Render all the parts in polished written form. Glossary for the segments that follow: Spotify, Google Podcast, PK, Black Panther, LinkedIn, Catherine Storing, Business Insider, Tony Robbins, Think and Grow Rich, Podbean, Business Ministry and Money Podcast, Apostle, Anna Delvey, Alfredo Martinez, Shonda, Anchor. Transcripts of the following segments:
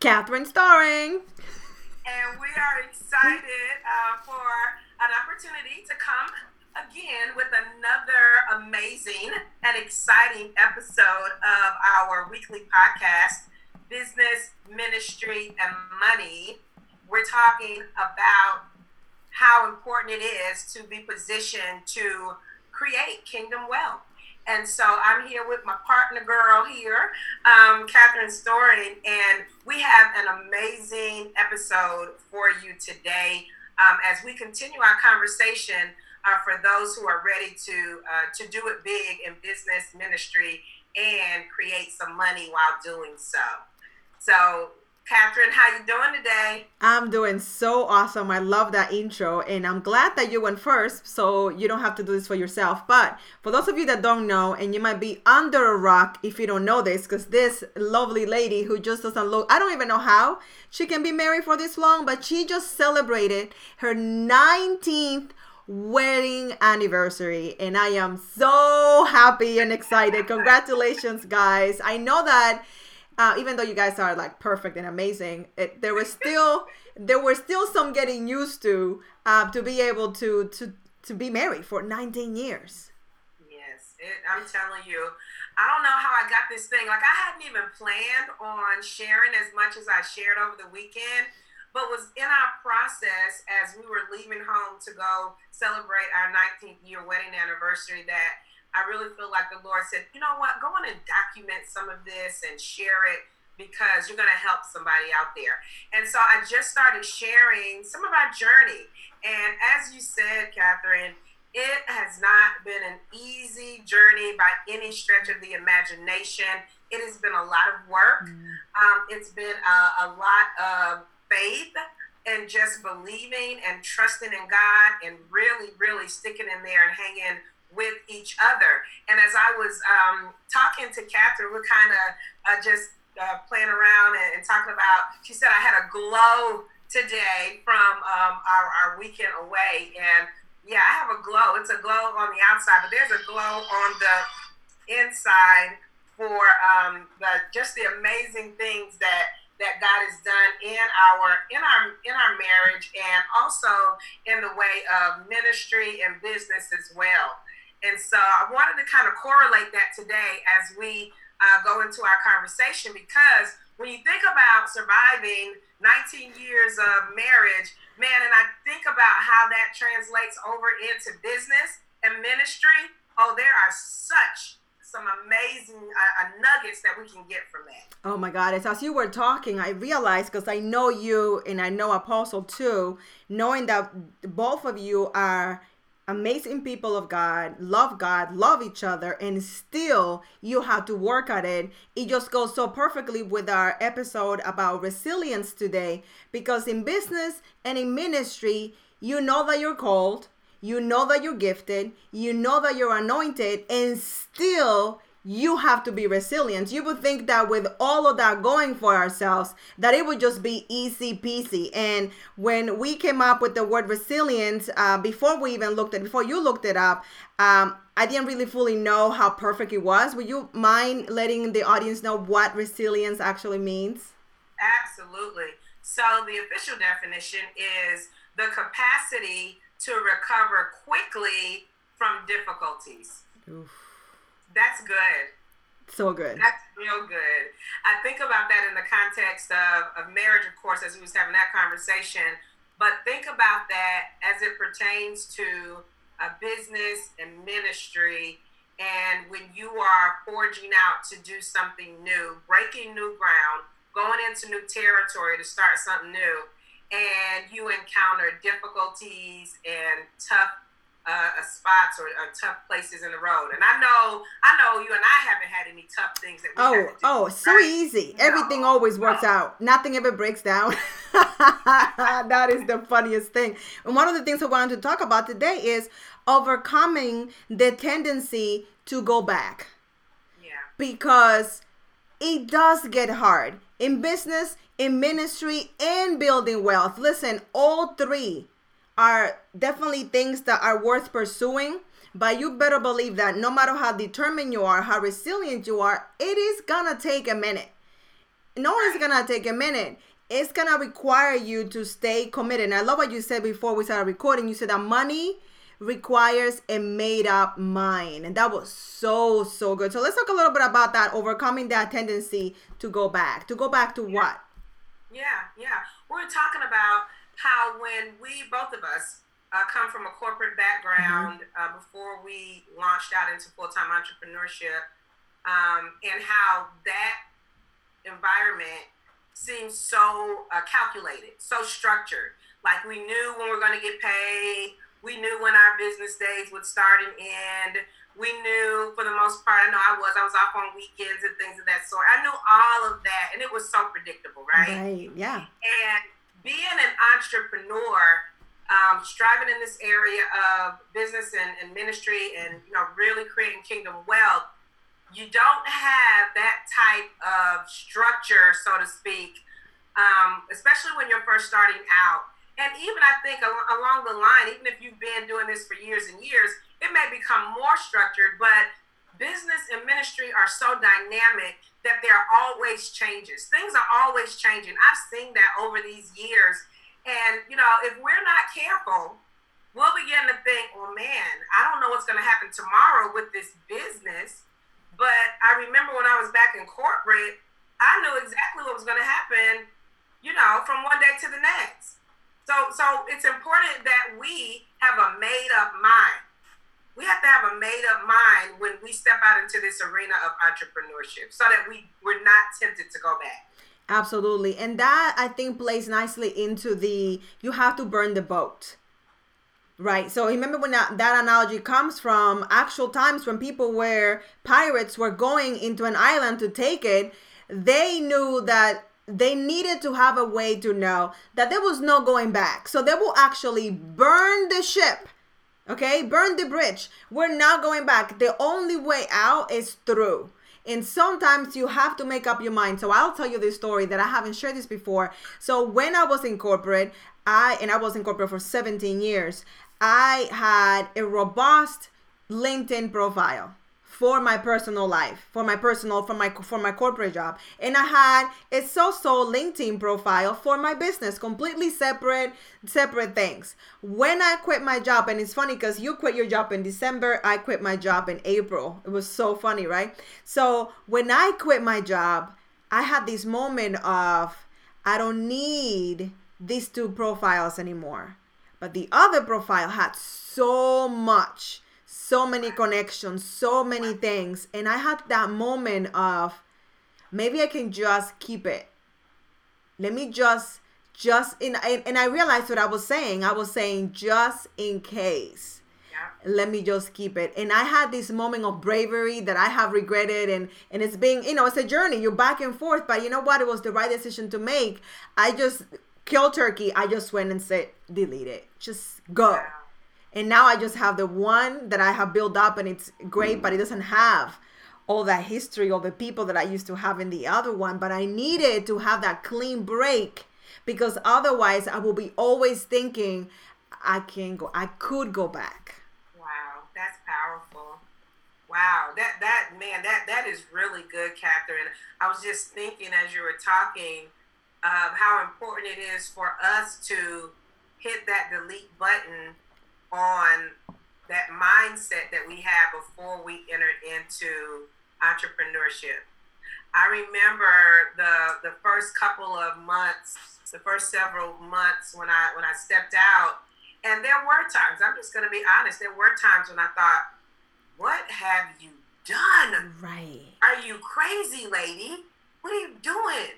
Catherine Storing. And we are excited for an opportunity to come again with another amazing and exciting episode of our weekly podcast, Business, Ministry, and Money. We're talking about how important it is to be positioned to create kingdom wealth. And so I'm here with my partner girl here, Catherine Storing, and we have an amazing episode for you today as we continue our conversation for those who are ready to do it big in business, ministry, and create some money while doing so. So, Catherine, how you doing today? I'm doing so awesome. I love that intro, and I'm glad that you went first, so you don't have to do this for yourself. But for those of you that don't know, and you might be under a rock if you don't know this, because this lovely lady who just doesn't look, I don't even know how she can be married for this long, but she just celebrated her 19th wedding anniversary, and I am so happy and excited. Congratulations, guys. I know that even though you guys are like perfect and amazing, there were still some getting used to be able to be married for 19 years. Yes, I'm telling you, I don't know how I got this thing. Like, I hadn't even planned on sharing as much as I shared over the weekend, but was in our process as we were leaving home to go celebrate our 19th year wedding anniversary that I really feel like the Lord said, you know what, go on and document some of this and share it because you're going to help somebody out there. And so I just started sharing some of our journey. And as you said, Catherine, it has not been an easy journey by any stretch of the imagination. It has been a lot of work. It's been a lot of faith and just believing and trusting in God and really, really sticking in there and hanging with each other. And as I was talking to Catherine, we're kind of just playing around and talking about, she said I had a glow today from our weekend away. And yeah, I have a glow. It's a glow on the outside, but there's a glow on the inside for the amazing things that God has done in our marriage and also in the way of ministry and business as well. And so I wanted to kind of correlate that today as we go into our conversation, because when you think about surviving 19 years of marriage, man, and I think about how that translates over into business and ministry, oh, there are such some amazing nuggets that we can get from that. Oh my God, as you were talking, I realized, because I know you and I know Apostle too, knowing that both of you are amazing people of God, love each other, and still you have to work at it. It just goes so perfectly with our episode about resilience today, because in business and in ministry, you know that you're called, you know that you're gifted, you know that you're anointed, and still you have to be resilient. You would think that with all of that going for ourselves, that it would just be easy peasy. And when we came up with the word resilience, before you looked it up, I didn't really fully know how perfect it was. Would you mind letting the audience know what resilience actually means? Absolutely. So the official definition is the capacity to recover quickly from difficulties. Oof. That's good. So good. That's real good. I think about that in the context of marriage, of course, as we was having that conversation. But think about that as it pertains to a business and ministry. And when you are forging out to do something new, breaking new ground, going into new territory to start something new, and you encounter difficulties and tough spots or tough places in the road. And I know you and I haven't had any tough things that we had to do. Oh, so right? Easy. No. Everything always works out. Nothing ever breaks down. That is the funniest thing. And one of the things I wanted to talk about today is overcoming the tendency to go back. Yeah. Because it does get hard. In business, in ministry, and building wealth. Listen, all three are definitely things that are worth pursuing, but you better believe that no matter how determined you are, how resilient you are, it is gonna take a minute. No, it's going to take a minute. It's going to require you to stay committed. And I love what you said before we started recording. You said that money requires a made-up mind. And that was so, so good. So let's talk a little bit about that, overcoming that tendency to go back. To go back to what? Yeah. We're talking about how when we, both of us, come from a corporate background before we launched out into full-time entrepreneurship, and how that environment seems so calculated, so structured. Like, we knew when we were going to get paid. We knew when our business days would start and end. We knew, for the most part, I was off on weekends and things of that sort. I knew all of that, and it was so predictable, right? Yeah. And being an entrepreneur, striving in this area of business and ministry and, really creating kingdom wealth, you don't have that type of structure, so to speak, especially when you're first starting out. And even, I think, along the line, even if you've been doing this for years and years, it may become more structured, but business and ministry are so dynamic that there are always changes. Things are always changing. I've seen that over these years. And, if we're not careful, we'll begin to think, well, man, I don't know what's going to happen tomorrow with this business. But I remember when I was back in corporate, I knew exactly what was going to happen, from one day to the next. So it's important that we have a made-up mind. We have to have a made-up mind when we step out into this arena of entrepreneurship so that we're not tempted to go back. Absolutely. And that, I think, plays nicely into you have to burn the boat, right? So remember when that analogy comes from actual times when pirates were going into an island to take it, they knew that they needed to have a way to know that there was no going back. So they will actually burn the ship, okay? Burn the bridge. We're not going back. The only way out is through. And sometimes you have to make up your mind. So I'll tell you this story that I haven't shared this before. So when I was in corporate, I was in corporate for 17 years, I had a robust LinkedIn profile for my personal life, for my corporate job. And I had a so-so LinkedIn profile for my business, completely separate things. When I quit my job, and it's funny because you quit your job in December, I quit my job in April. It was so funny, right? So when I quit my job, I had this moment of, I don't need these two profiles anymore. But the other profile had so much, so many connections, so many things. And I had that moment of, maybe I can just keep it. Let me just and I realized what I was saying. I was saying, just in case. Yeah. Let me just keep it. And I had this moment of bravery that I have regretted. And it's being, it's a journey. You're back and forth. But you know what? It was the right decision to make. I just killed turkey. I just went and said, delete it. Just go. Yeah. And now I just have the one that I have built up, and it's great, but it doesn't have all that history, all the people that I used to have in the other one. But I needed to have that clean break, because otherwise I will be always thinking, I could go back. Wow, that's powerful. Wow, that is really good, Catherine. I was just thinking as you were talking of how important it is for us to hit that delete button on that mindset that we had before we entered into entrepreneurship. I remember the first couple of months, the first several months when I stepped out, and there were times, I'm just going to be honest, there were times when I thought, what have you done? Right. Are you crazy, lady? What are you doing?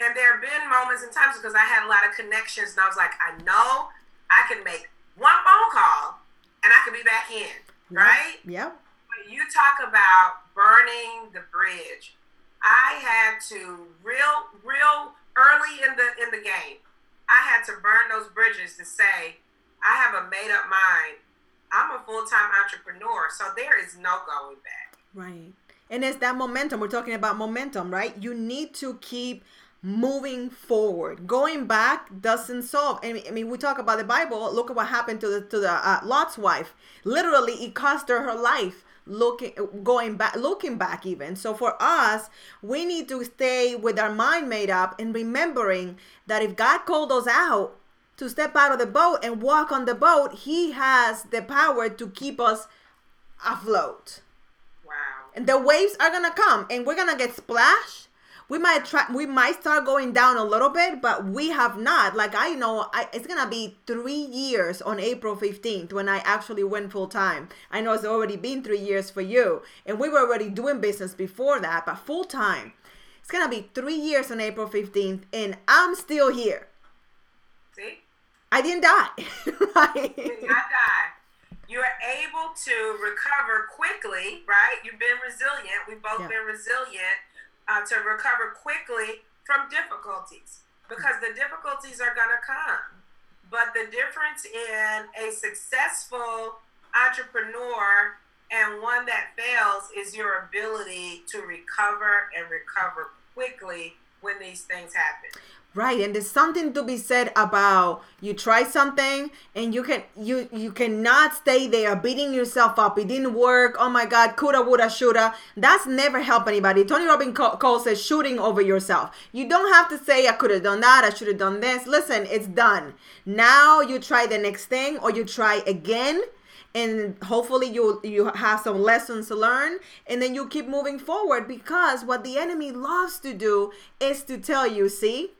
And there have been moments and times, because I had a lot of connections, and I was like, I know I can make one phone call and I could be back in, right? Yep. When you talk about burning the bridge, I had to real early in the game, I had to burn those bridges to say, I have a made up mind. I'm a full-time entrepreneur, so there is no going back. Right. And it's that momentum. We're talking about momentum, right? You need to keep moving forward. Going back doesn't solve. I mean, we talk about the Bible. Look at what happened to Lot's wife. Literally, it cost her life. looking back even. So for us, we need to stay with our mind made up and remembering that if God called us out to step out of the boat and walk on the boat, he has the power to keep us afloat. Wow. And the waves are going to come and we're going to get splashed. We might start going down a little bit, but we have not. Like, I know it's going to be 3 years on April 15th when I actually went full time. I know it's already been 3 years for you, and we were already doing business before that, but full time. It's going to be 3 years on April 15th, and I'm still here. See? I didn't die. Right? You did not die. You're able to recover quickly, right? You've been resilient. We've both been resilient. To recover quickly from difficulties, because the difficulties are going to come. But the difference in a successful entrepreneur and one that fails is your ability to recover and recover quickly when these things happen. Right, and there's something to be said about you try something and you cannot stay there beating yourself up. It didn't work. Oh my God, coulda, woulda, shoulda. That's never helped anybody. Tony Robbins calls it shooting over yourself. You don't have to say I could have done that, I should have done this. Listen, it's done. Now you try the next thing, or you try again, and hopefully you have some lessons to learn, and then you keep moving forward, because what the enemy loves to do is to tell you, see?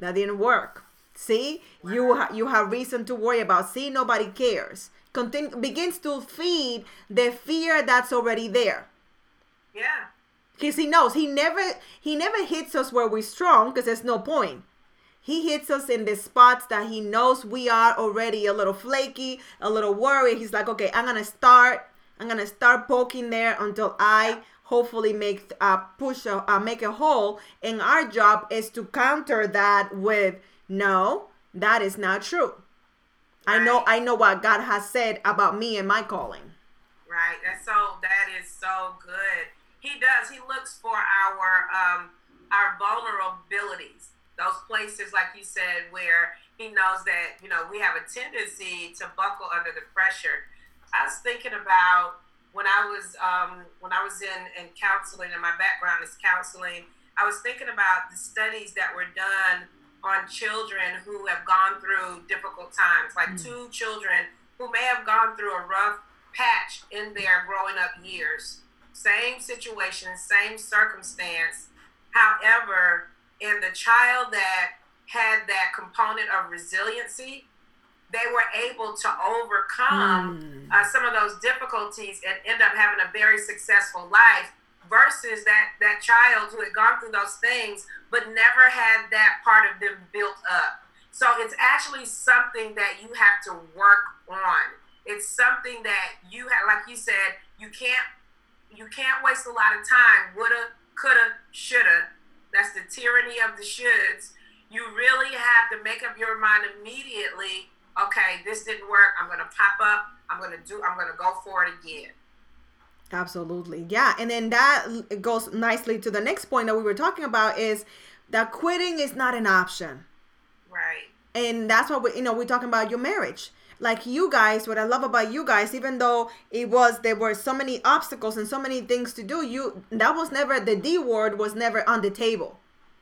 That didn't work. See, wow. You have reason to worry about. See, nobody cares. Begins to feed the fear that's already there. Yeah. Because he knows he never hits us where we're strong, because there's no point. He hits us in the spots that he knows we are already a little flaky, a little worried. He's like, okay, I'm gonna start poking there until I hopefully make a hole. And our job is to counter that with, no, that is not true. Right. I know what God has said about me and my calling. Right. That is so good. He does. He looks for our vulnerabilities, those places, like you said, where he knows that, you know, we have a tendency to buckle under the pressure. I was thinking about when I was in counseling, and my background is counseling, I was thinking about the studies that were done on children who have gone through difficult times, like two children who may have gone through a rough patch in their growing up years. Same situation, same circumstance. However, in the child that had that component of resiliency, they were able to overcome some of those difficulties and end up having a very successful life, versus that child who had gone through those things but never had that part of them built up. So it's actually something that you have to work on. It's something that you have, like you said, you can't waste a lot of time. Woulda, coulda, shoulda. That's the tyranny of the shoulds. You really have to make up your mind immediately. Okay, this didn't work. I'm going to pop up. I'm going to go for it again. Absolutely. Yeah. And then that goes nicely to the next point that we were talking about, is that quitting is not an option. Right. And that's what we're talking about your marriage. Like, you guys, what I love about you guys, even though there were so many obstacles and so many things to do, the D word was never on the table.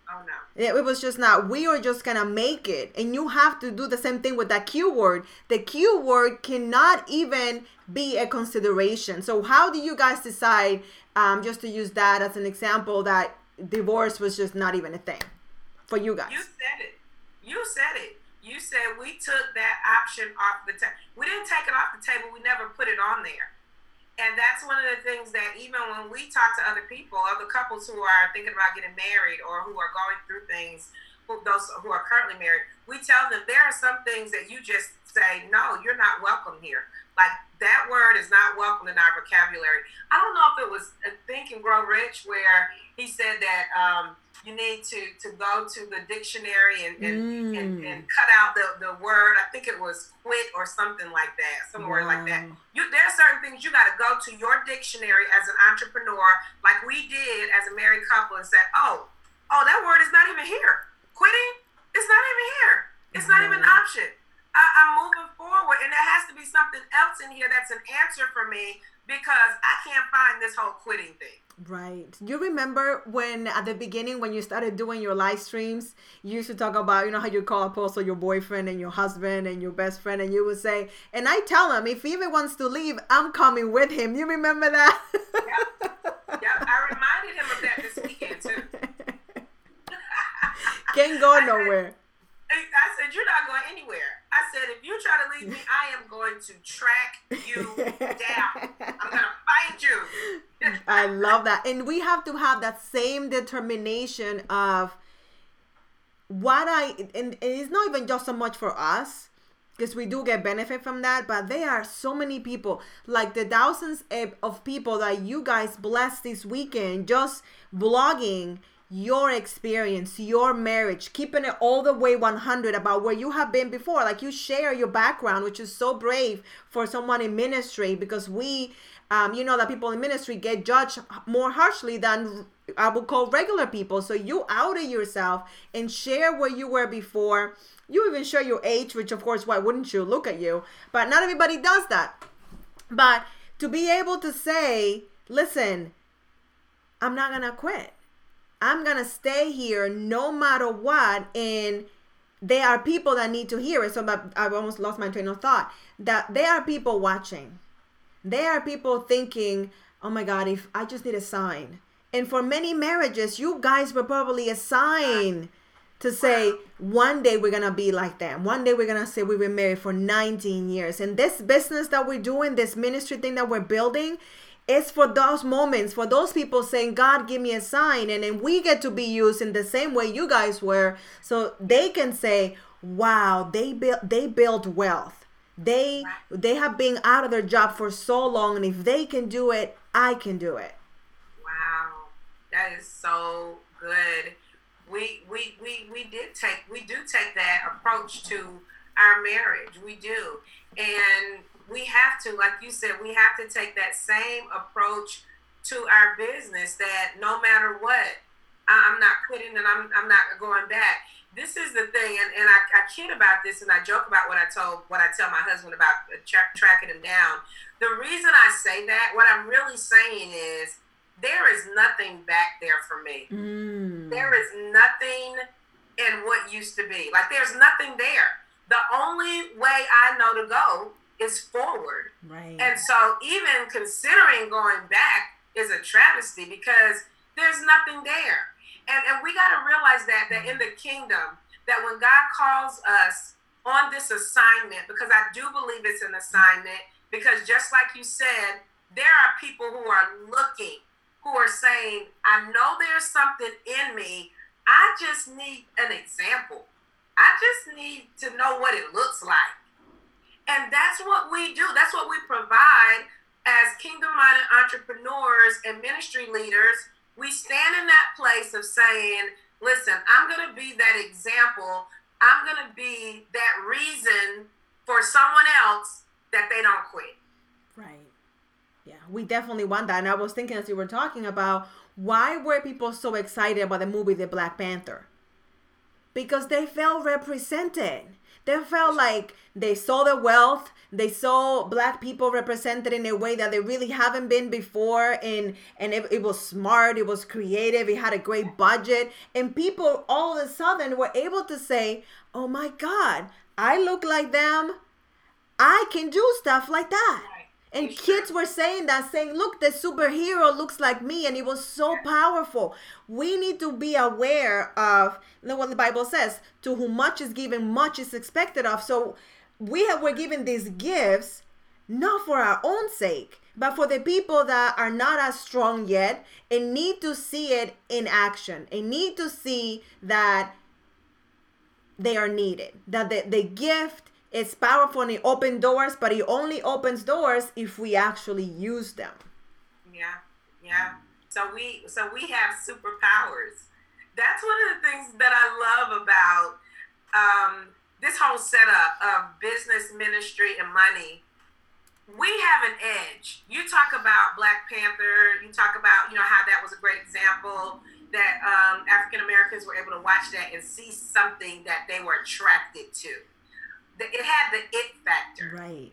Oh, no. It was just not, we are just going to make it. And you have to do the same thing with that Q word. The Q word cannot even be a consideration. So how do you guys decide, just to use that as an example, that divorce was just not even a thing for you guys? You said it. You said we took that option off the table. We didn't take it off the table. We never put it on there. And that's one of the things that even when we talk to other people, other couples who are thinking about getting married or who are going through things, those who are currently married, we tell them there are some things that you just say, no, you're not welcome here. Like, that word is not welcome in our vocabulary. I don't know if it was Think and Grow Rich where he said that you need to go to the dictionary and cut out the word. I think it was quit or something like that, word like that. There are certain things you got to go to your dictionary as an entrepreneur, like we did as a married couple, and say, oh, that word is not even here. Quitting, it's not even here. It's not even an option. I'm moving forward, and there has to be something else in here that's an answer for me because I can't find this whole quitting thing. Right. You remember when at the beginning when you started doing your live streams, you used to talk about, you know, how you call Apostle your boyfriend and your husband and your best friend, and you would say, and I tell him if he even wants to leave, I'm coming with him. You remember that? Yep. Yep. I reminded him of that this weekend too. Can't go nowhere. I said, you're not going anywhere. I said, if you try to leave me, I am going to track you down. I'm going to find you. I love that. And we have to have that same determination of what and it's not even just so much for us, because we do get benefit from that, but there are so many people, like the thousands of people that you guys blessed this weekend, just blogging your experience, your marriage, keeping it all the way 100 about where you have been before. Like, you share your background, which is so brave for someone in ministry, because we, you know, that people in ministry get judged more harshly than I would call regular people. So you outed yourself and share where you were before. You even share your age, which of course, why wouldn't you? Look at you. But not everybody does that. But to be able to say, listen, I'm not gonna quit. I'm going to stay here no matter what, and there are people that need to hear it. So I've almost lost my train of thought, that there are people watching. There are people thinking, oh my God, if I just need a sign. And for many marriages, you guys were probably a sign to say, one day we're going to be like them. One day we're going to say we've been married for 19 years. And this business that we're doing, this ministry thing that we're building, it's for those moments, for those people saying, God, give me a sign. And then we get to be used in the same way you guys were. So they can say, wow, they built wealth. They have been out of their job for so long. And if they can do it, I can do it. Wow. That is so good. We do take that approach to our marriage. We do. And we have to, like you said, we have to take that same approach to our business, that no matter what, I'm not quitting and I'm not going back. This is the thing, and I kid about this and I joke about what I tell my husband about tracking him down. The reason I say that, what I'm really saying is, there is nothing back there for me. Mm. There is nothing in what used to be. Like, there's nothing there. The only way I know to go is forward. Right. And so even considering going back is a travesty, because there's nothing there. And we got to realize that in the kingdom, that when God calls us on this assignment, because I do believe it's an assignment, because just like you said, there are people who are looking, who are saying, I know there's something in me. I just need an example. I just need to know what it looks like. And that's what we do. That's what we provide as kingdom-minded entrepreneurs and ministry leaders. We stand in that place of saying, listen, I'm going to be that example. I'm going to be that reason for someone else that they don't quit. Right. Yeah, we definitely want that. And I was thinking as you were talking about, why were people so excited about the movie The Black Panther? Because they felt represented. They felt like they saw the wealth. They saw Black people represented in a way that they really haven't been before. And it was smart. It was creative. It had a great budget. And people all of a sudden were able to say, oh my God, I look like them. I can do stuff like that. And kids were saying that, saying, look, the superhero looks like me. And it was so powerful. We need to be aware of what the Bible says, to whom much is given, much is expected of. So we're given these gifts, not for our own sake, but for the people that are not as strong yet and need to see it in action, and need to see that they are needed, that the gift is powerful and it opens doors, but it only opens doors if we actually use them. Yeah. So we have superpowers. That's one of the things that I love about this whole setup of business, ministry, and money. We have an edge. You talk about Black Panther. You talk about, you know, how that was a great example that African Americans were able to watch that and see something that they were attracted to. It had the it factor. Right.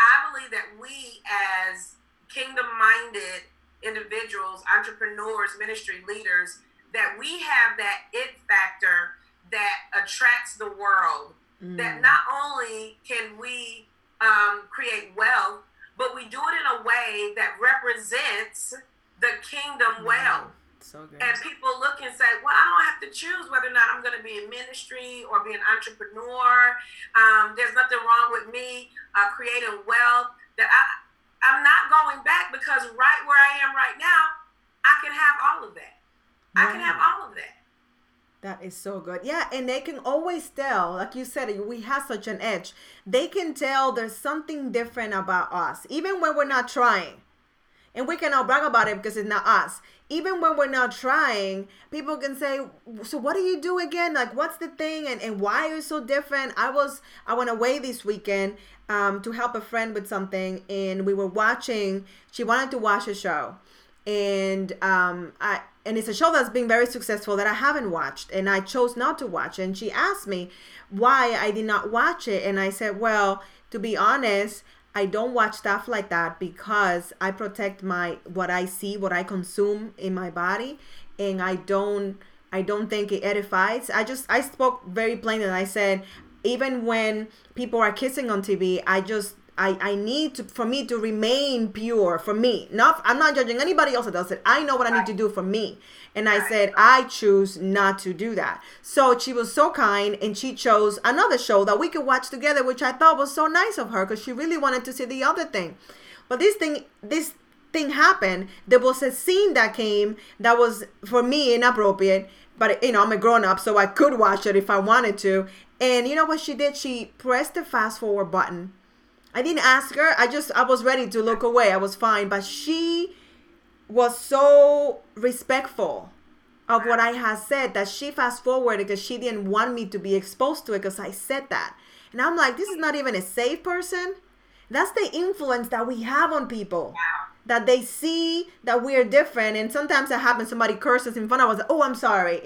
I believe that we as kingdom-minded individuals, entrepreneurs, ministry leaders, that we have that it factor that attracts the world. Mm. That not only can we create wealth, but we do it in a way that represents the kingdom well. So good. And people look and say, well, I don't have to choose whether or not I'm going to be in ministry or be an entrepreneur. There's nothing wrong with me creating wealth. That I'm not going back, because right where I am right now, I can have all of that. Wow. I can have all of that. That is so good. Yeah, and they can always tell, like you said, we have such an edge. They can tell there's something different about us, even when we're not trying. And we cannot brag about it because it's not us. Even when we're not trying, people can say, so what do you do again? Like, what's the thing? And why are you so different? I went away this weekend to help a friend with something. And we were watching, she wanted to watch a show. And and it's a show that's been very successful that I haven't watched. And I chose not to watch. And she asked me why I did not watch it. And I said, well, to be honest, I don't watch stuff like that because I protect what I see, what I consume in my body, and I don't think it edifies. I spoke very plainly, and I said, even when people are kissing on TV, I need to, for me to remain pure for me. I'm not judging anybody else that does it. I know what I need to do for me. And I said, I choose not to do that. So she was so kind, and she chose another show that we could watch together, which I thought was so nice of her because she really wanted to see the other thing. But this thing happened. There was a scene that came that was, for me, inappropriate. But, I'm a grown-up, so I could watch it if I wanted to. And you know what she did? She pressed the fast-forward button. I didn't ask her. I was ready to look away. I was fine. But she was so respectful of what I had said that she fast forwarded because she didn't want me to be exposed to it because I said that. And I'm like, this is not even a safe person. That's the influence that we have on people. That they see that we are different. And sometimes that happens. Somebody curses in front of us. Like, oh, I'm sorry,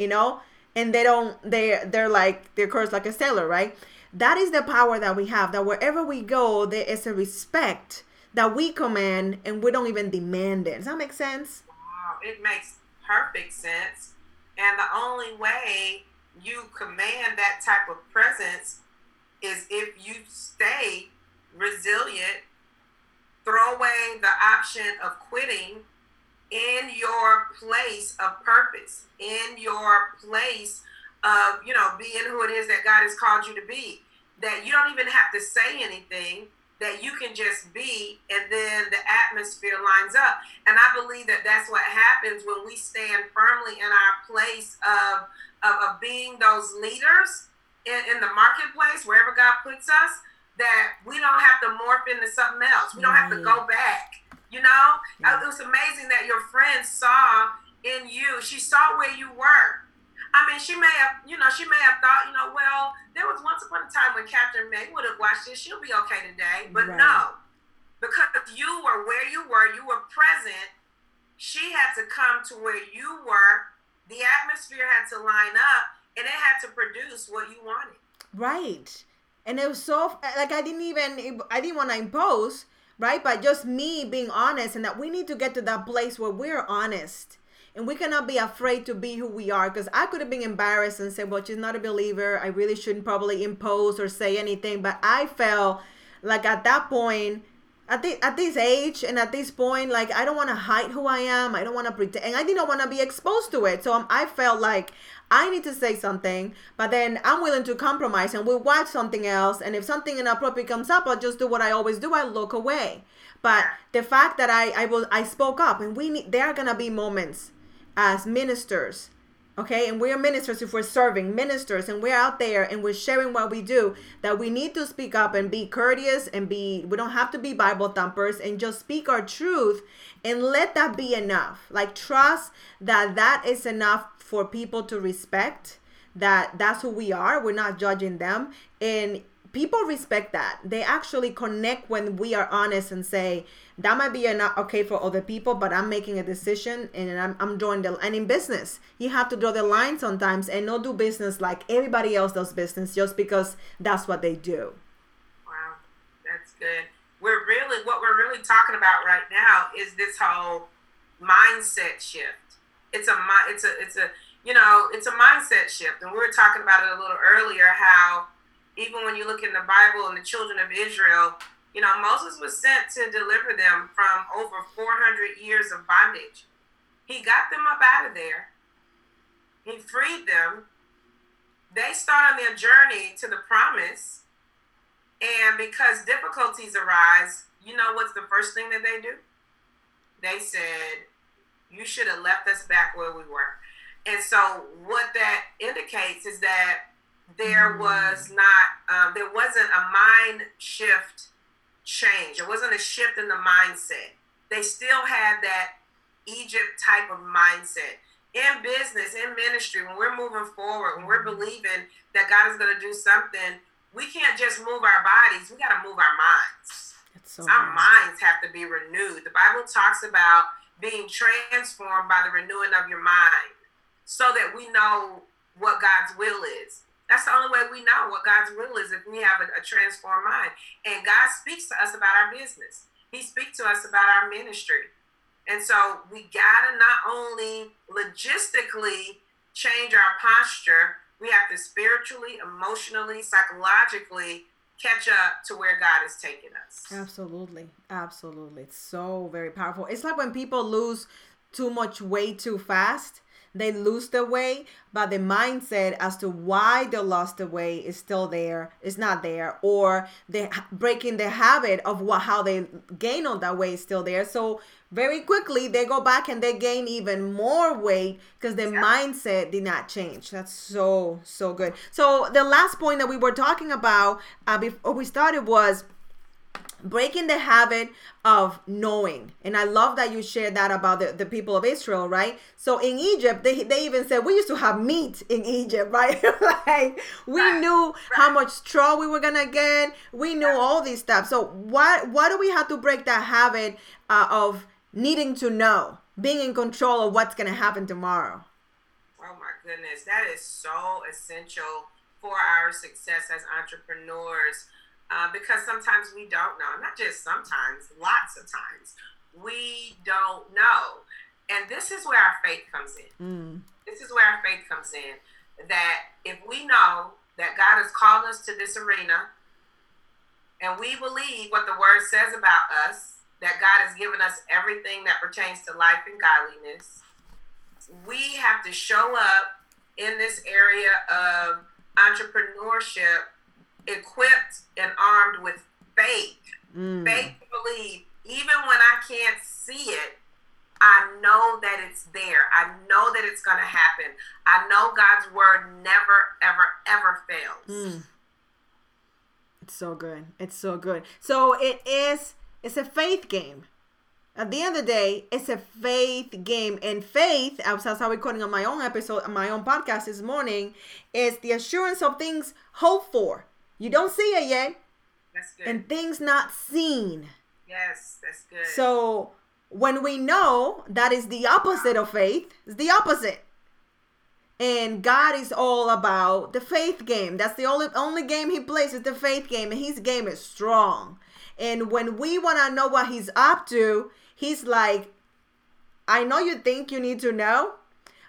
And they don't, they're like, they curse like a sailor, right? That is the power that we have, that wherever we go, there is a respect that we command and we don't even demand it. Does that make sense? Wow, it makes perfect sense. And the only way you command that type of presence is if you stay resilient, throw away the option of quitting in your place of purpose, in your place of, being who it is that God has called you to be. That you don't even have to say anything, that you can just be, and then the atmosphere lines up. And I believe that that's what happens when we stand firmly in our place of being those leaders in the marketplace, wherever God puts us, that we don't have to morph into something else. We don't have to go back, Yeah. It was amazing that your friend saw in you. She saw where you were. I mean, she may have thought, well, there was once upon a time when Catherine May would have watched this. She'll be okay today. But no, because if you were where you were present. She had to come to where you were. The atmosphere had to line up, and it had to produce what you wanted. Right. And it was so, like, I didn't want to impose, right? But just me being honest, and that we need to get to that place where we're honest. And we cannot be afraid to be who we are, because I could have been embarrassed and said, well, she's not a believer. I really shouldn't probably impose or say anything. But I felt like at that point, at this age and at this point, like, I don't want to hide who I am. I don't want to pretend. And I didn't want to be exposed to it. So I felt like I need to say something, but then I'm willing to compromise and we'll watch something else. And if something inappropriate comes up, I'll just do what I always do. I look away. But the fact that I spoke up, and there are going to be moments as ministers, okay? And we're ministers if we're serving ministers, and we're out there and we're sharing what we do, that we need to speak up and be courteous and we don't have to be Bible thumpers, and just speak our truth and let that be enough. Like, trust that is enough for people to respect that's who we are. We're not judging them. And people respect that. They actually connect when we are honest and say, that might be not okay for other people, but I'm making a decision, and I'm drawing the line. And in business, you have to draw the line sometimes and not do business like everybody else does business just because that's what they do. Wow, that's good. what we're really talking about right now is this whole mindset shift. It's a mindset shift. And we were talking about it a little earlier, how even when you look in the Bible and the children of Israel, you know, Moses was sent to deliver them from over 400 years of bondage. He got them up out of there. He freed them. They start on their journey to the promise. And because difficulties arise, you know what's the first thing that they do? They said, you should have left us back where we were. And so what that indicates is that there was there wasn't a mind shift change. It wasn't a shift in the mindset. They still had that Egypt type of mindset. In business, in ministry, when we're moving forward, when we're believing that God is going to do something, we can't just move our bodies. We got to move our minds. Our minds have to be renewed. The Bible talks about being transformed by the renewing of your mind so that we know what God's will is. That's the only way we know what God's will is, if we have a transformed mind. And God speaks to us about our business. He speaks to us about our ministry. And so we got to not only logistically change our posture, we have to spiritually, emotionally, psychologically catch up to where God is taking us. Absolutely. Absolutely. It's so very powerful. It's like when people lose too much weight too fast. They lose the weight, but the mindset as to why they lost the weight is still there. It's not there. Or they breaking the habit of how they gain on that weight is still there. So very quickly, they go back and they gain even more weight because their mindset did not change. That's so, so good. So the last point that we were talking about before we started was breaking the habit of knowing. And I love that you shared that about the people of Israel, right? So in Egypt, they even said, we used to have meat in Egypt, right? Like we knew how much straw we were going to get. We knew all these stuff. So why do we have to break that habit of needing to know, being in control of what's going to happen tomorrow? Oh my goodness. That is so essential for our success as entrepreneurs. Because sometimes we don't know, not just sometimes, lots of times, we don't know. And this is where our faith comes in. This is where our faith comes in, that if we know that God has called us to this arena and we believe what the word says about us, that God has given us everything that pertains to life and godliness, we have to show up in this area of entrepreneurship equipped and armed with faith. Faith to believe. Even when I can't see it, I know that it's there. I know that it's going to happen. I know God's word never, ever, ever fails. It's so good. It's so good. So it's a faith game. At the end of the day, it's a faith game. And faith, as I was recording on my own episode, on my own podcast this morning, is the assurance of things hoped for. You don't see it yet. That's good. And things not seen. Yes, that's good. So when we know, that is the opposite of faith. It's the opposite. And God is all about the faith game. That's the only game he plays is the faith game. And his game is strong. And when we want to know what he's up to, he's like, I know you think you need to know,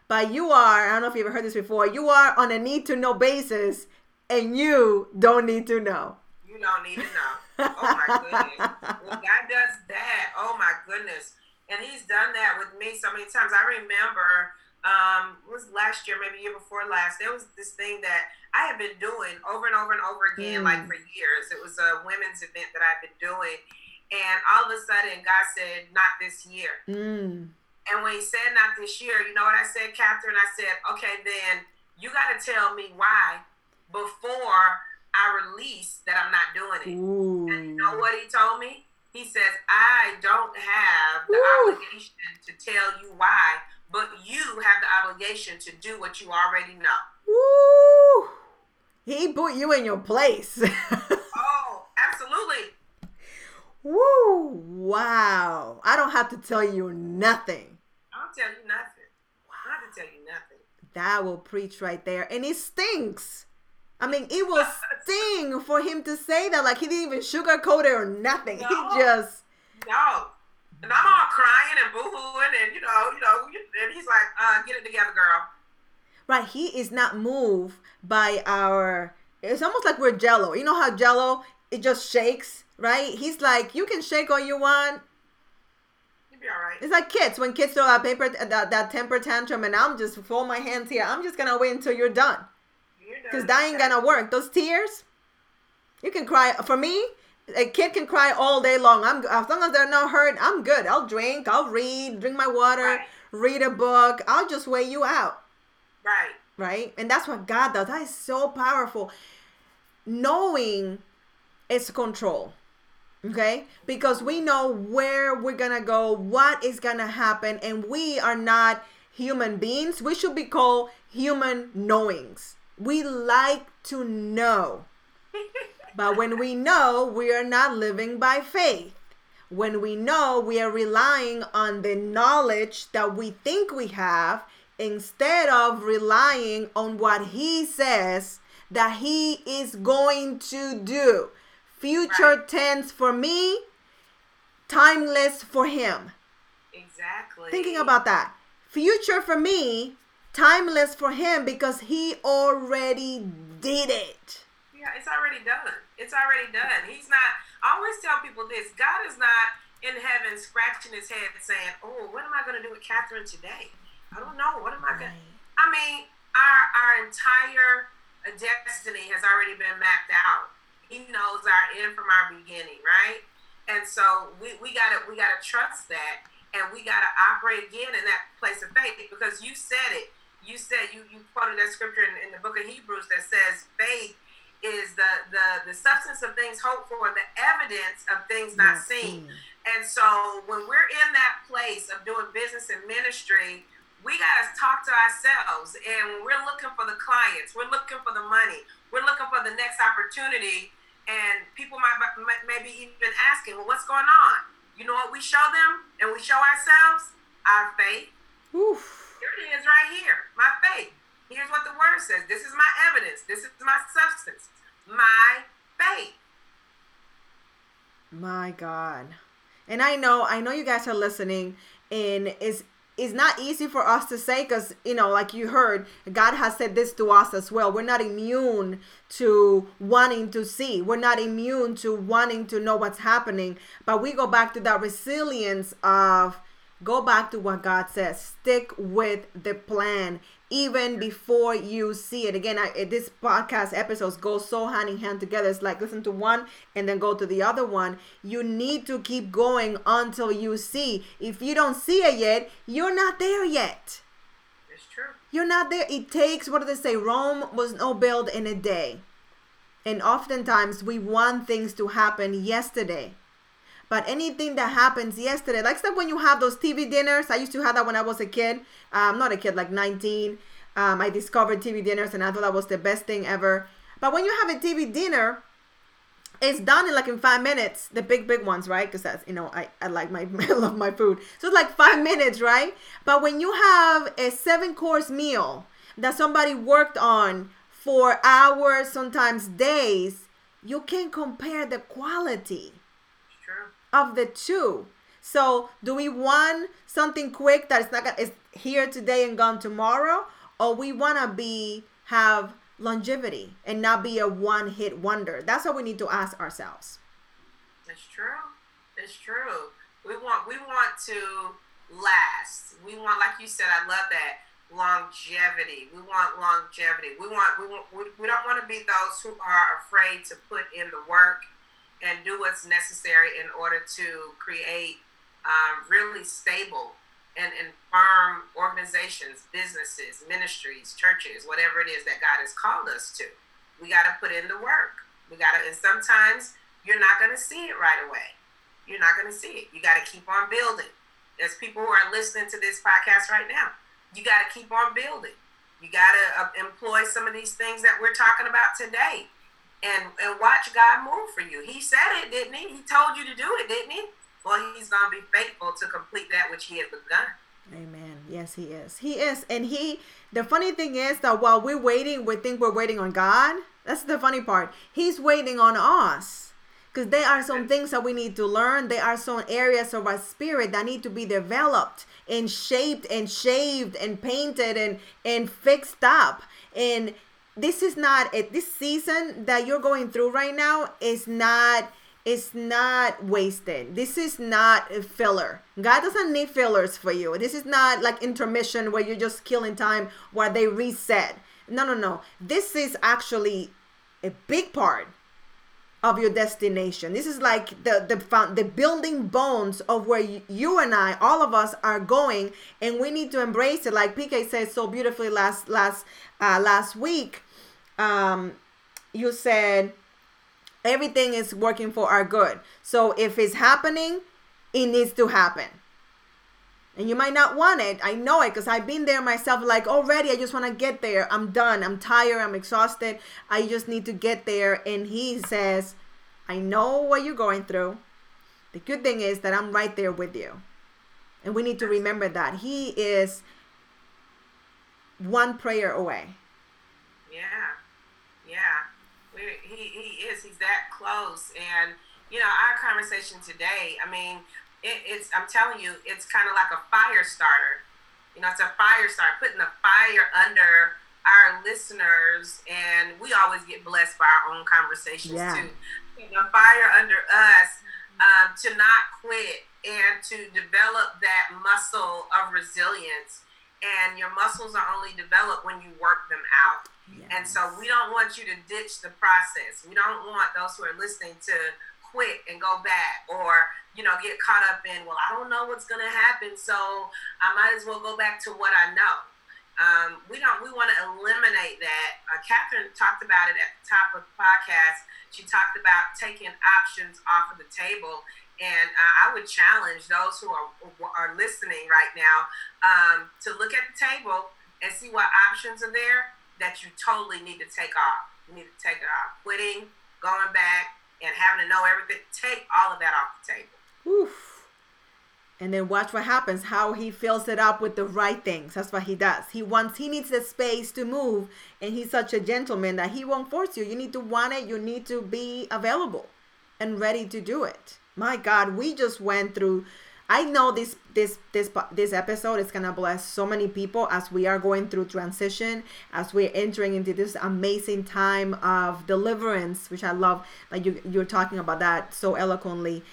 but you are, I don't know if you've ever heard this before, you are on a need to know basis. And you don't need to know. You don't need to know. Oh, my goodness. When God does that, oh, my goodness. And he's done that with me so many times. I remember, it was last year, maybe year before last, there was this thing that I had been doing over and over and over again, like for years. It was a women's event that I've been doing. And all of a sudden, God said, not this year. And when he said not this year, you know what I said, Catherine? I said, okay, then you got to tell me why before I release that I'm not doing it. And you know what he told me? He says, I don't have the obligation to tell you why, but you have the obligation to do what you already know. Woo! He put you in your place. Oh, absolutely. Woo! Wow. I don't have to tell you nothing. I don't tell you nothing. Wow. I don't have to tell you nothing. That will preach right there. And it stinks. I mean, it will sting for him to say that. Like, he didn't even sugarcoat it or nothing. No, he just... No. And I'm all crying and boo-hooing and, you know, and he's like, get it together, girl. Right. He is not moved by our... It's almost like we're Jell-O. You know how Jell-O, it just shakes, right? He's like, you can shake all you want. You'll be all right. It's like kids. When kids throw that paper, that temper tantrum, and I'm just fold my hands here. I'm just going to wait until you're done. Because that ain't going to work. Those tears, you can cry. For me, a kid can cry all day long. As long as they're not hurt, I'm good. I'll drink. I'll drink my water, right. Read a book. I'll just weigh you out. Right. Right? And that's what God does. That is so powerful. Knowing is control. Okay? Because we know where we're going to go, what is going to happen, and we are not human beings. We should be called human knowings. We like to know. But when we know, we are not living by faith. When we know, we are relying on the knowledge that we think we have instead of relying on what he says that he is going to do. Future tense for me, timeless for him. Exactly. Thinking about that. Future for me, timeless for him, because he already did it. Yeah, it's already done. It's already done. He's not, I always tell people this, God is not in heaven scratching his head and saying, oh, what am I going to do with Catherine today? I don't know. What am I going to, I mean, our entire destiny has already been mapped out. He knows our end from our beginning, right? And so we gotta trust that, and we gotta operate again in that place of faith, because you said it. You said you quoted that scripture in the book of Hebrews that says faith is the substance of things hoped for, the evidence of things not seen. And so when we're in that place of doing business and ministry, we got to talk to ourselves. And when we're looking for the clients, we're looking for the money, we're looking for the next opportunity, and people might maybe even asking, well, what's going on? You know what we show them and we show ourselves? Our faith. Oof. Here it is right here, my faith. Here's what the word says. This is my evidence. This is my substance. My faith. My God. And I know you guys are listening, and it's not easy for us to say, because, like you heard, God has said this to us as well. We're not immune to wanting to see. We're not immune to wanting to know what's happening. But we go back to that resilience of, go back to what God says. Stick with the plan even before you see it. Again, this podcast episodes go so hand in hand together. It's like listen to one and then go to the other one. You need to keep going until you see. If you don't see it yet, you're not there yet. It's true. You're not there. It takes, what do they say? Rome was not built in a day. And oftentimes we want things to happen yesterday. But anything that happens yesterday, like except when you have those TV dinners. I used to have that when I was a kid. Not a kid, like 19. I discovered TV dinners, and I thought that was the best thing ever. But when you have a TV dinner, it's done in 5 minutes. The big ones, right? Because that's, I like I love my food. So it's 5 minutes, right? But when you have a 7-course meal that somebody worked on for hours, sometimes days, you can't compare the quality of the two. So do we want something quick that it's here today and gone tomorrow, or we want to have longevity and not be a one-hit wonder? That's what we need to ask ourselves. It's true. We want to last. We want, like you said, I love that, longevity. We want longevity. We don't want to be those who are afraid to put in the work and do what's necessary in order to create really stable and firm organizations, businesses, ministries, churches, whatever it is that God has called us to. We got to put in the work. And sometimes you're not going to see it right away. You're not going to see it. You got to keep on building. There's people who are listening to this podcast right now. You got to keep on building. You got to employ some of these things that we're talking about today. And watch God move for you. He said it, didn't he? He told you to do it, didn't he? Well, he's going to be faithful to complete that which he has begun. Amen. Yes, he is. He is. And the funny thing is that while we're waiting, we think we're waiting on God. That's the funny part. He's waiting on us, because there are some things that we need to learn. There are some areas of our spirit that need to be developed and shaped and shaved and painted and fixed up. And this is not it. This season that you're going through right now is not, it's not wasted. This is not a filler. God doesn't need fillers for you. This is not like intermission where you're just killing time while they reset. No. This is actually a big part of your destination. This is like the building bones of where you and I, all of us, are going, and we need to embrace it. Like PK said so beautifully last week, you said, everything is working for our good. So if it's happening, it needs to happen. And you might not want it. I know it, because I've been there myself, like already I just want to get there. I'm done. I'm tired. I'm exhausted. I just need to get there. And he says, I know what you're going through. The good thing is that I'm right there with you. And we need to remember that. He is one prayer away. Yeah. He's that close. And, you know, our conversation today, I mean, it's, I'm telling you, it's kind of like a fire starter. You know, it's a fire starter, putting a fire under our listeners. And we always get blessed by our own conversations, too. You know, fire under us to not quit and to develop that muscle of resilience. And your muscles are only developed when you work them out. Yes. And so we don't want you to ditch the process. We don't want those who are listening to quit and go back, or, you know, get caught up in, well, I don't know what's going to happen, so I might as well go back to what I know. We want to eliminate that. Catherine talked about it at the top of the podcast. She talked about taking options off of the table. And I would challenge those who are listening right now to look at the table and see what options are there that you totally need to take off. You need to take it off. Quitting, going back, and having to know everything. Take all of that off the table. Oof. And then watch what happens, how he fills it up with the right things. That's what he does. He needs the space to move, and he's such a gentleman that he won't force you. You need to want it. You need to be available and ready to do it. My God, we just went through. I know this episode is going to bless so many people as we are going through transition, as we're entering into this amazing time of deliverance, which I love that you're talking about that so eloquently.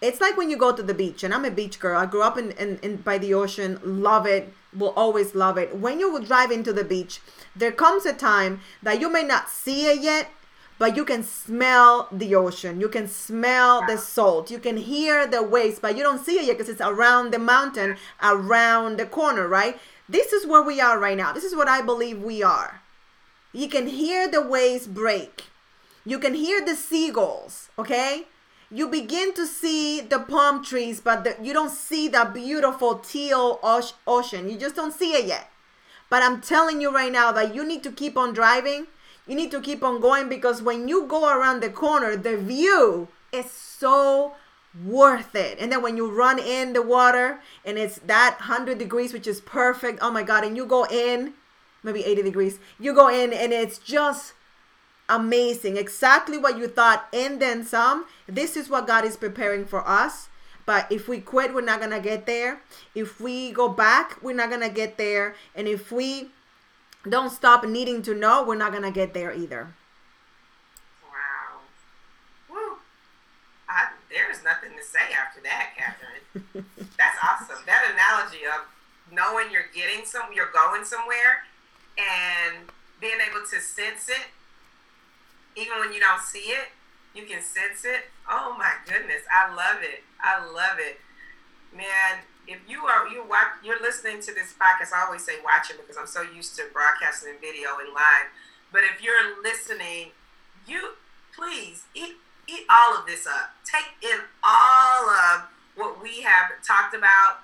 It's like when you go to the beach, and I'm a beach girl. I grew up in by the ocean, love it, will always love it. When you will drive into the beach, there comes a time that you may not see it yet, but you can smell the ocean. You can smell the salt. You can hear the waves, but you don't see it yet because it's around the mountain, around the corner, right? This is where we are right now. This is what I believe we are. You can hear the waves break. You can hear the seagulls, okay? You begin to see the palm trees, but you don't see that beautiful teal ocean. You just don't see it yet. But I'm telling you right now that you need to keep on driving. You need to keep on going, because when you go around the corner, the view is so worth it. And then when you run in the water and it's that 100 degrees, which is perfect. Oh my God. And you go in, maybe 80 degrees. You go in and it's just amazing. Exactly what you thought and then some. This is what God is preparing for us. But if we quit, we're not going to get there. If we go back, we're not going to get there. And if we don't stop needing to know, we're not going to get there either. Wow. Woo. There's nothing to say after that, Catherine. That's awesome. That analogy of knowing you're going somewhere and being able to sense it, even when you don't see it, you can sense it. Oh my goodness. I love it. Man, if you're listening to this podcast, I always say watch it because I'm so used to broadcasting and video and live. But if you're listening, you please eat all of this up. Take in all of what we have talked about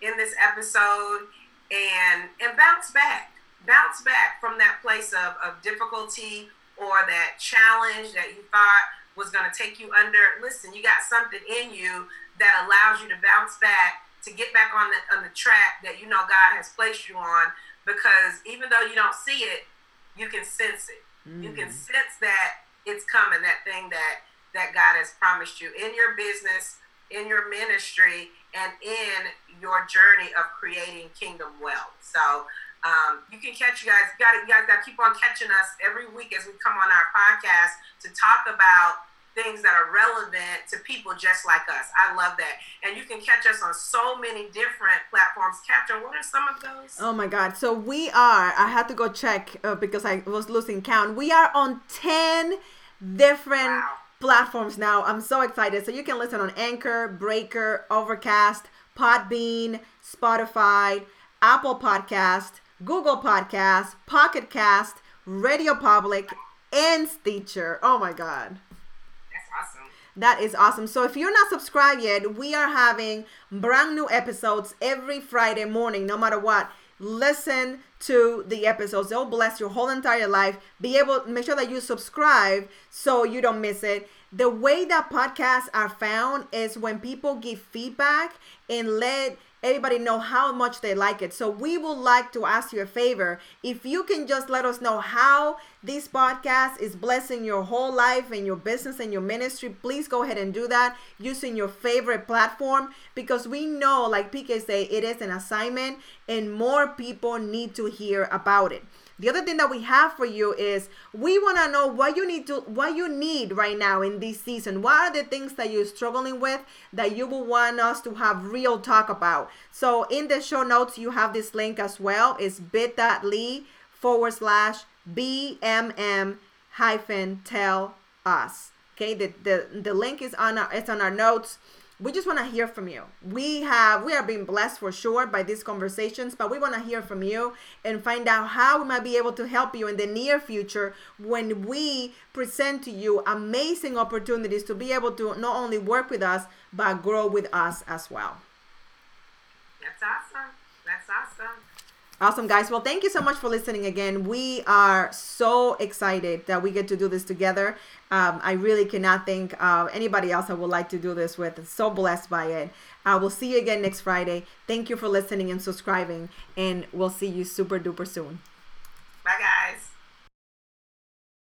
in this episode and bounce back. Bounce back from that place of difficulty or that challenge that you thought was going to take you under. Listen, you got something in you that allows you to bounce back, to get back on the track that you know God has placed you on, because even though you don't see it, you can sense it. Mm. You can sense that it's coming, that thing that God has promised you in your business, in your ministry, and in your journey of creating kingdom wealth. So you can catch, you guys got to keep on catching us every week as we come on our podcast to talk about things that are relevant to people just like us. I love that. And you can catch us on so many different platforms. Catherine, what are some of those? Oh my God. So we are, I had to go check because I was losing count. We are on 10 different platforms now. I'm so excited. So you can listen on Anchor, Breaker, Overcast, Podbean, Spotify, Apple Podcast, Google Podcast, Pocket Cast, Radio Public, and Stitcher. Oh my God. Awesome. That is awesome. So if you're not subscribed yet, we are having brand new episodes every Friday morning, no matter what. Listen to the episodes. They'll bless your whole entire life. Make sure that you subscribe so you don't miss it. The way that podcasts are found is when people give feedback and let everybody know how much they like it. So we would like to ask you a favor. If you can just let us know how this podcast is blessing your whole life and your business and your ministry, please go ahead and do that using your favorite platform, because we know, like PK say, it is an assignment and more people need to hear about it. The other thing that we have for you is we want to know what you need right now in this season. What are the things that you're struggling with that you will want us to have real talk about? So in the show notes, you have this link as well. It's bit.ly/BMM-tell us. Okay, the link is on our notes. We just want to hear from you. We are being blessed for sure by these conversations, but we want to hear from you and find out how we might be able to help you in the near future when we present to you amazing opportunities to be able to not only work with us, but grow with us as well. That's awesome. That's awesome. Awesome, guys. Well, thank you so much for listening again. We are so excited that we get to do this together. I really cannot think of anybody else I would like to do this with. I'm so blessed by it. I will see you again next Friday. Thank you for listening and subscribing, and we'll see you super duper soon.